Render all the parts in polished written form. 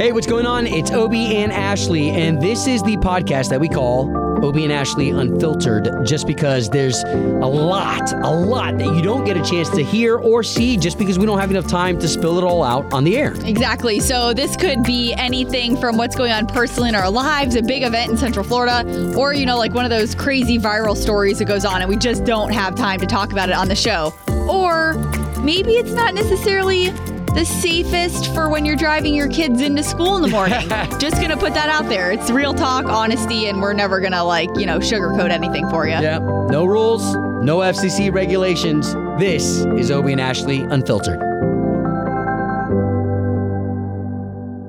Hey, what's going on? It's Obi and Ashley, and this is the podcast that we call Obi and Ashley Unfiltered, just because there's a lot that you don't get a chance to hear or see just because we don't have enough time to spill it all out on the air. Exactly. So this could be anything from what's going on personally in our lives, a big event in Central Florida, or, you know, like one of those crazy viral stories that goes on and we just don't have time to talk about it on the show. Or maybe it's not necessarily the safest for when you're driving your kids into school in the morning. Just going to put that out there. It's real talk, honesty, and we're never going to, like, you know, sugarcoat anything for you. Yeah. No rules, no FCC regulations. This is Obi and Ashley Unfiltered.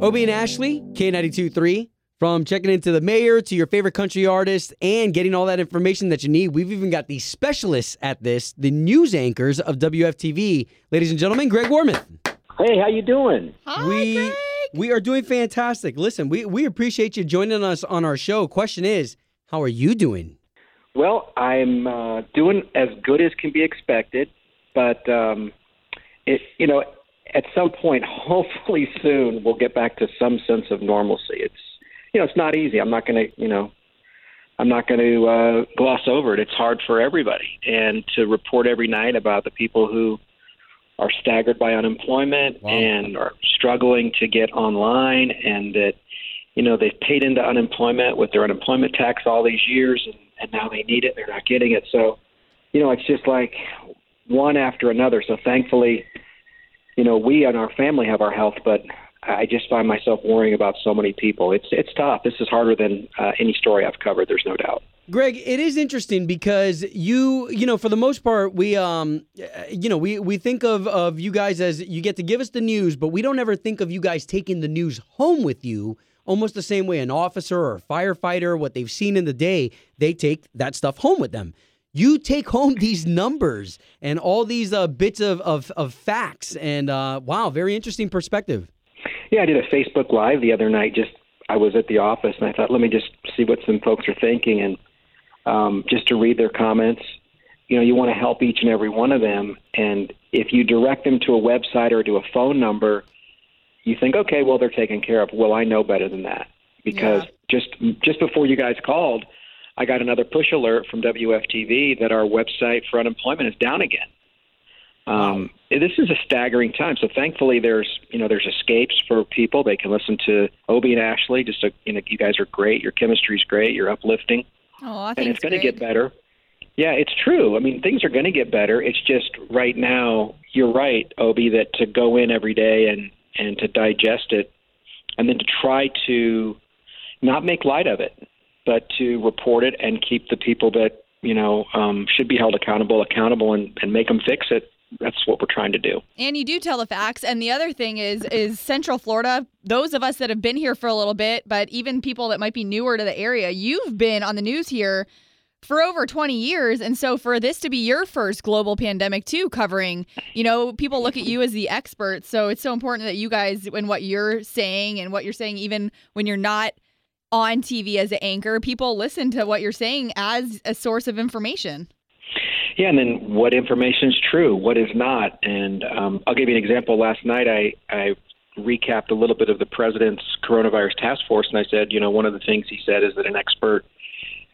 Obi and Ashley, K92.3. From checking into the mayor to your favorite country artist and getting all that information that you need. We've even got the specialists at this, the news anchors of WFTV. Ladies and gentlemen, Greg Warman. Hey, how you doing? Hi, Greg. We are doing fantastic. Listen, we appreciate you joining us on our show. Question is, how are you doing? Well, I'm doing as good as can be expected, but at some point, hopefully soon, we'll get back to some sense of normalcy. It's not easy. I'm not going to gloss over it. It's hard for everybody, and to report every night about the people who are staggered by unemployment and are struggling to get online, and that, you know, they've paid into unemployment with their unemployment tax all these years, and now they need it. They're not getting it. So, you know, it's just like one after another. So thankfully, you know, we and our family have our health, but I just find myself worrying about so many people. It's tough. This is harder than any story I've covered. There's no doubt. Greg, it is interesting because you know, for the most part, we think of you guys as you get to give us the news, but we don't ever think of you guys taking the news home with you. Almost the same way an officer or a firefighter, what they've seen in the day, they take that stuff home with them. You take home these numbers and all these bits of facts, and wow, very interesting perspective. Yeah, I did a Facebook Live the other night. I was at the office, and I thought, let me just see what some folks are thinking, and just to read their comments. You know, you want to help each and every one of them, and if you direct them to a website or to a phone number, you think, okay, well, they're taken care of. Well, I know better than that, because just before you guys called, I got another push alert from WFTV that our website for unemployment is down again. This is a staggering time. So thankfully there's escapes for people. They can listen to Obi and Ashley. You guys are great. Your chemistry's great. You're uplifting. Oh, I think it's going to get better. Yeah, it's true. I mean, things are going to get better. It's just right now, you're right, Obi, that to go in every day and to digest it, and then to try to not make light of it, but to report it and keep the people that, you know, should be held accountable and make them fix it. That's what we're trying to do. And you do tell the facts. And the other thing is Central Florida, those of us that have been here for a little bit, but even people that might be newer to the area, you've been on the news here for over 20 years. And so for this to be your first global pandemic too, covering, you know, people look at you as the expert. So it's so important that you guys, and what you're saying even when you're not on TV as an anchor, people listen to what you're saying as a source of information. Yeah, and then what information is true, what is not. And I'll give you an example. Last night, I recapped a little bit of the president's coronavirus task force, and I said, you know, one of the things he said is that an expert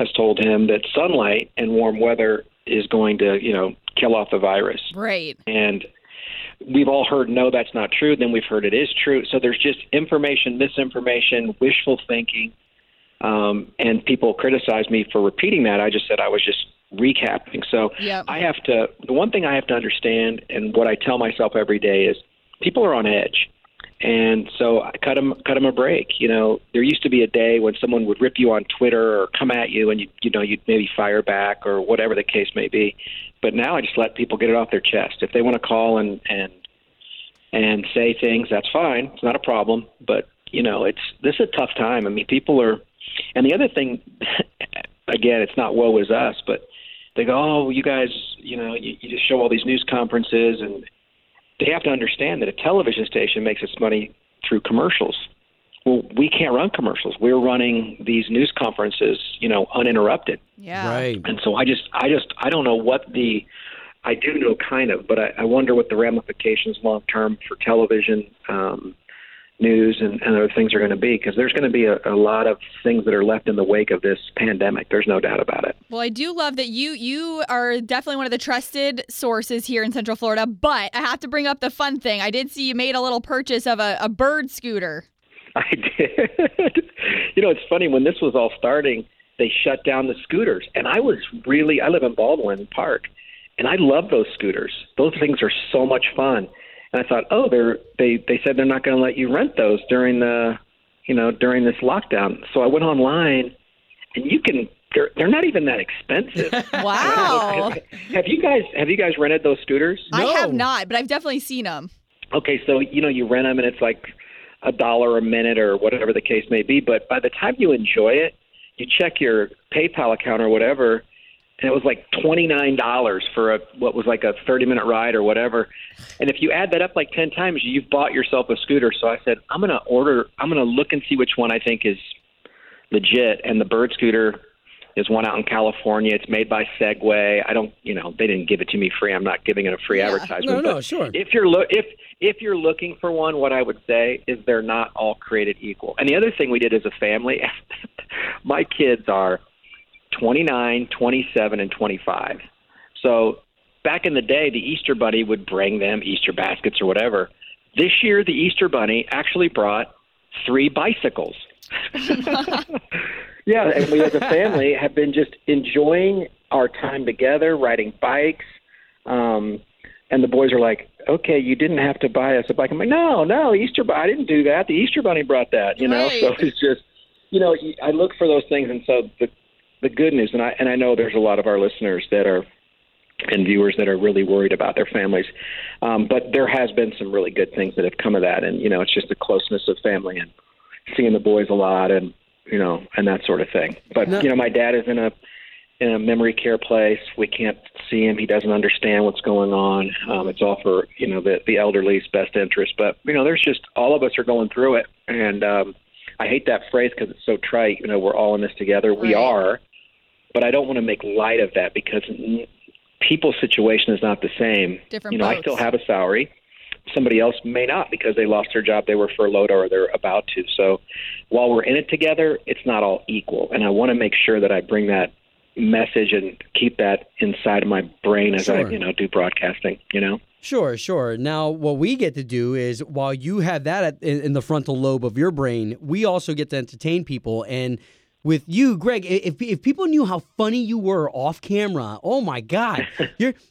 has told him that sunlight and warm weather is going to, you know, kill off the virus. Right. And we've all heard, no, that's not true. Then we've heard it is true. So there's just information, misinformation, wishful thinking, and people criticize me for repeating that. I just said I was just recapping. So yep. The one thing I have to understand, and what I tell myself every day, is people are on edge. And so I cut them a break. You know, there used to be a day when someone would rip you on Twitter or come at you, and you'd maybe fire back or whatever the case may be. But now I just let people get it off their chest. If they want to call and say things, that's fine. It's not a problem. But, you know, this is a tough time. I mean, people are, and the other thing, again, it's not woe is us, but they go, oh, you guys, you know, you just show all these news conferences, and they have to understand that a television station makes its money through commercials. Well, we can't run commercials. We're running these news conferences, you know, uninterrupted. Yeah. Right. And so I don't know what the I do know kind of, but I wonder what the ramifications long term for television news and other things are going to be, because there's going to be a lot of things that are left in the wake of this pandemic. There's no doubt about it. Well, I do love that you are definitely one of the trusted sources here in Central Florida, but I have to bring up the fun thing. I did see you made a little purchase of a Bird Scooter. I did. You know, it's funny, when this was all starting, they shut down the scooters. And I live in Baldwin Park, and I love those scooters. Those things are so much fun. And I thought, oh, they said they're not going to let you rent those during this lockdown. So I went online, and they're not even that expensive. Wow. Have you guys rented those scooters? No. I have not, but I've definitely seen them. Okay, so you rent them, and it's like $1 a minute or whatever the case may be. But by the time you enjoy it, you check your PayPal account or whatever, and it was like $29 for what was like a 30-minute ride or whatever. And if you add that up like 10 times, you've bought yourself a scooter. So I said, I'm going to look and see which one I think is legit. And the Bird Scooter is one out in California. It's made by Segway. They didn't give it to me free. I'm not giving it a free advertisement. No, sure. If you're looking for one, what I would say is they're not all created equal. And the other thing we did as a family, my kids are 29, 27, and 25. So back in the day, the Easter Bunny would bring them Easter baskets or whatever. This year, the Easter Bunny actually brought 3 bicycles. Yeah, and we as a family have been just enjoying our time together, riding bikes. And the boys are like, okay, you didn't have to buy us a bike. I'm like, no, I didn't do that. The Easter Bunny brought that, Right. So it's just, I look for those things. And so the good news, and I know there's a lot of our listeners and viewers that are really worried about their families, but there has been some really good things that have come of that, and it's just the closeness of family and seeing the boys a lot, and and that sort of thing. But my dad is in a memory care place. We can't see him. He doesn't understand what's going on. It's all for the elderly's best interest. But there's just, all of us are going through it, and I hate that phrase because it's so trite. We're all in this together. Right. We are. But I don't want to make light of that, because people's situation is not the same. Different boats. I still have a salary. Somebody else may not, because they lost their job, they were furloughed, or they're about to. So while we're in it together, it's not all equal. And I want to make sure that I bring that message and keep that inside of my brain as I do broadcasting, Sure. Now, what we get to do is, while you have that in the frontal lobe of your brain, we also get to entertain people. And with you, Greg, if people knew how funny you were off camera, oh my God,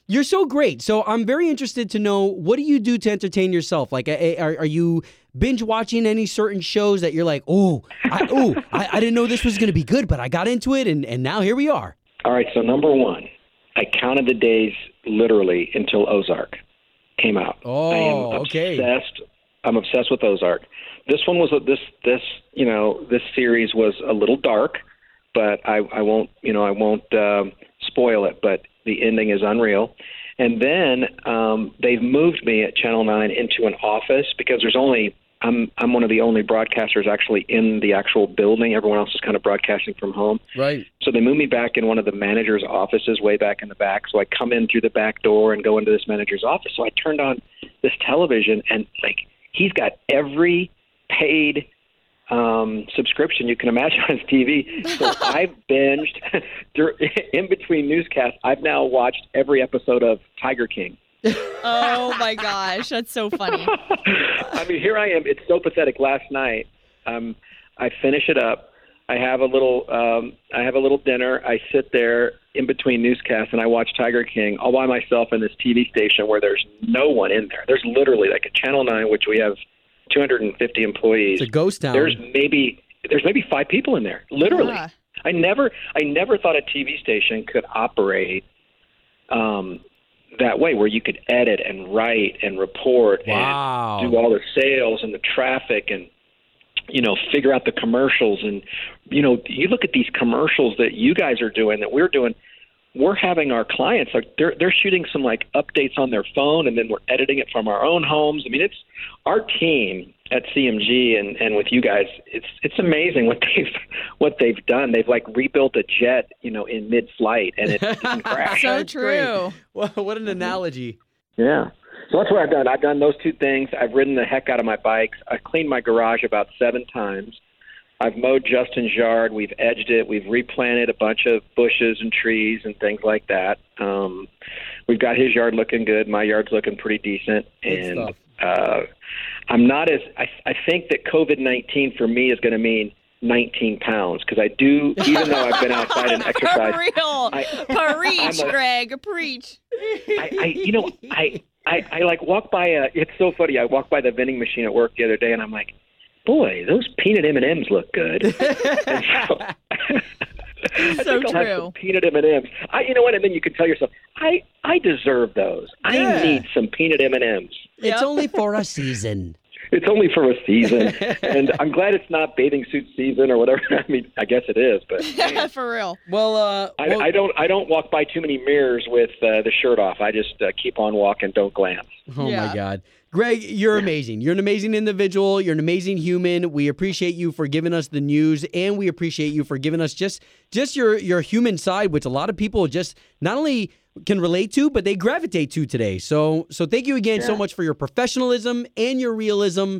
you're so great. So I'm very interested to know, what do you do to entertain yourself? Like, are you binge watching any certain shows that you're like, I didn't know this was going to be good, but I got into it, and now here we are. All right. So number one, I counted the days literally until Ozark came out. Oh, I am obsessed. Okay. I'm obsessed with Ozark. This one was this series was a little dark, but I won't spoil it. But the ending is unreal. And then they've moved me at Channel 9 into an office, because there's only I'm one of the only broadcasters actually in the actual building. Everyone else is kind of broadcasting from home. Right. So they moved me back in one of the manager's offices way back in the back. So I come in through the back door and go into this manager's office. So I turned on this television, and like, he's got every paid subscription you can imagine on his TV. So I've binged in between newscasts. I've now watched every episode of Tiger King. Oh my gosh, that's so funny. I mean, here I am. It's so pathetic. Last night, I finish it up. I have a little dinner. I sit there in between newscasts, and I watch Tiger King all by myself in this TV station where there's no one in there. There's literally like a Channel 9, which we have 250 employees. It's a ghost town. There's maybe 5 people in there. Literally. Yeah. I never thought a TV station could operate that way, where you could edit and write and report. Wow. And do all the sales and the traffic and figure out the commercials. And you look at these commercials that you guys are doing, that we're doing. we're having our clients, like they're shooting some like updates on their phone, and then we're editing it from our own homes. I mean, it's our team at CMG and with you guys, it's amazing what they've done. They've like rebuilt a jet, in mid-flight, and it didn't crash. So true. Well, what an analogy. Yeah. So that's what I've done. I've done those two things. I've ridden the heck out of my bikes. I've cleaned my garage about 7 times. I've mowed Justin's yard. We've edged it. We've replanted a bunch of bushes and trees and things like that. We've got his yard looking good. My yard's looking pretty decent. And I'm not as – I think that COVID-19 for me is going to mean 19 pounds because I do – even though I've been outside and exercised. For real. Preach, Greg. Preach. I like walk by – it's so funny. I walked by the vending machine at work the other day, and I'm like, boy, those peanut M&Ms look good. So true. Have some peanut M&Ms. You know what? And then you can tell yourself, I deserve those. Yeah. I need some peanut M&Ms. It's only for a season. It's only for a season. And I'm glad it's not bathing suit season or whatever. I mean, I guess it is, but for real. Well, I don't walk by too many mirrors with the shirt off. I just keep on walking, don't glance. Oh my God. Greg, you're amazing. You're an amazing individual. You're an amazing human. We appreciate you for giving us the news, and we appreciate you for giving us just your human side, which a lot of people just not only can relate to, but they gravitate to today. So thank you again so much for your professionalism and your realism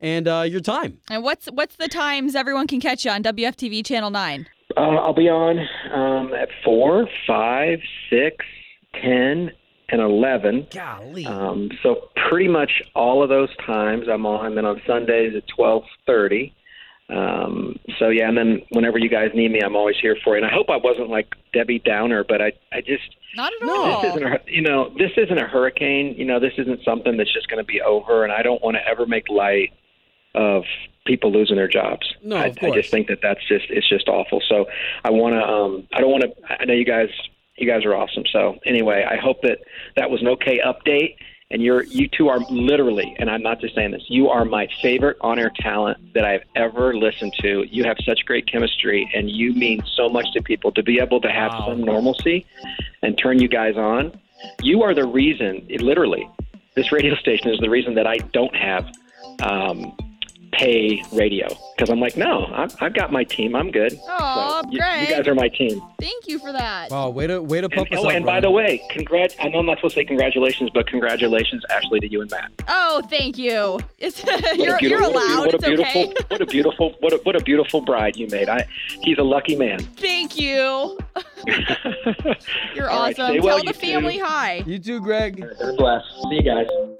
and your time. And what's the times everyone can catch you on WFTV Channel 9? I'll be on at 4, 5, 6, 10, and 11. Golly. So pretty much all of those times I'm on. And then on Sundays at 12:30. So yeah, and then whenever you guys need me, I'm always here for you. And I hope I wasn't like Debbie Downer, but I just not at all. This isn't a hurricane. This isn't something that's just going to be over. And I don't want to ever make light of people losing their jobs. No, of course. I just think it's just awful. So I want to. I don't want to. I know you guys. You guys are awesome. So anyway, I hope that was an okay update. And you two are literally, and I'm not just saying this, you are my favorite on-air talent that I've ever listened to. You have such great chemistry, and you mean so much to people. To be able to have some normalcy and turn you guys on, you are the reason, literally, this radio station is the reason that I don't have pay radio, because I'm like, no, I've got my team. I'm good. Oh, so you guys are my team. Thank you for that. Wow, way to pump us up. And by the way, congrats. I know I'm not supposed to say congratulations, but congratulations, Ashley, to you and Matt. Oh, thank you. You're allowed. What a beautiful bride you made. He's a lucky man. Thank you. You're awesome. Right, tell the family hi. You too, Greg. They're blessed. See you guys.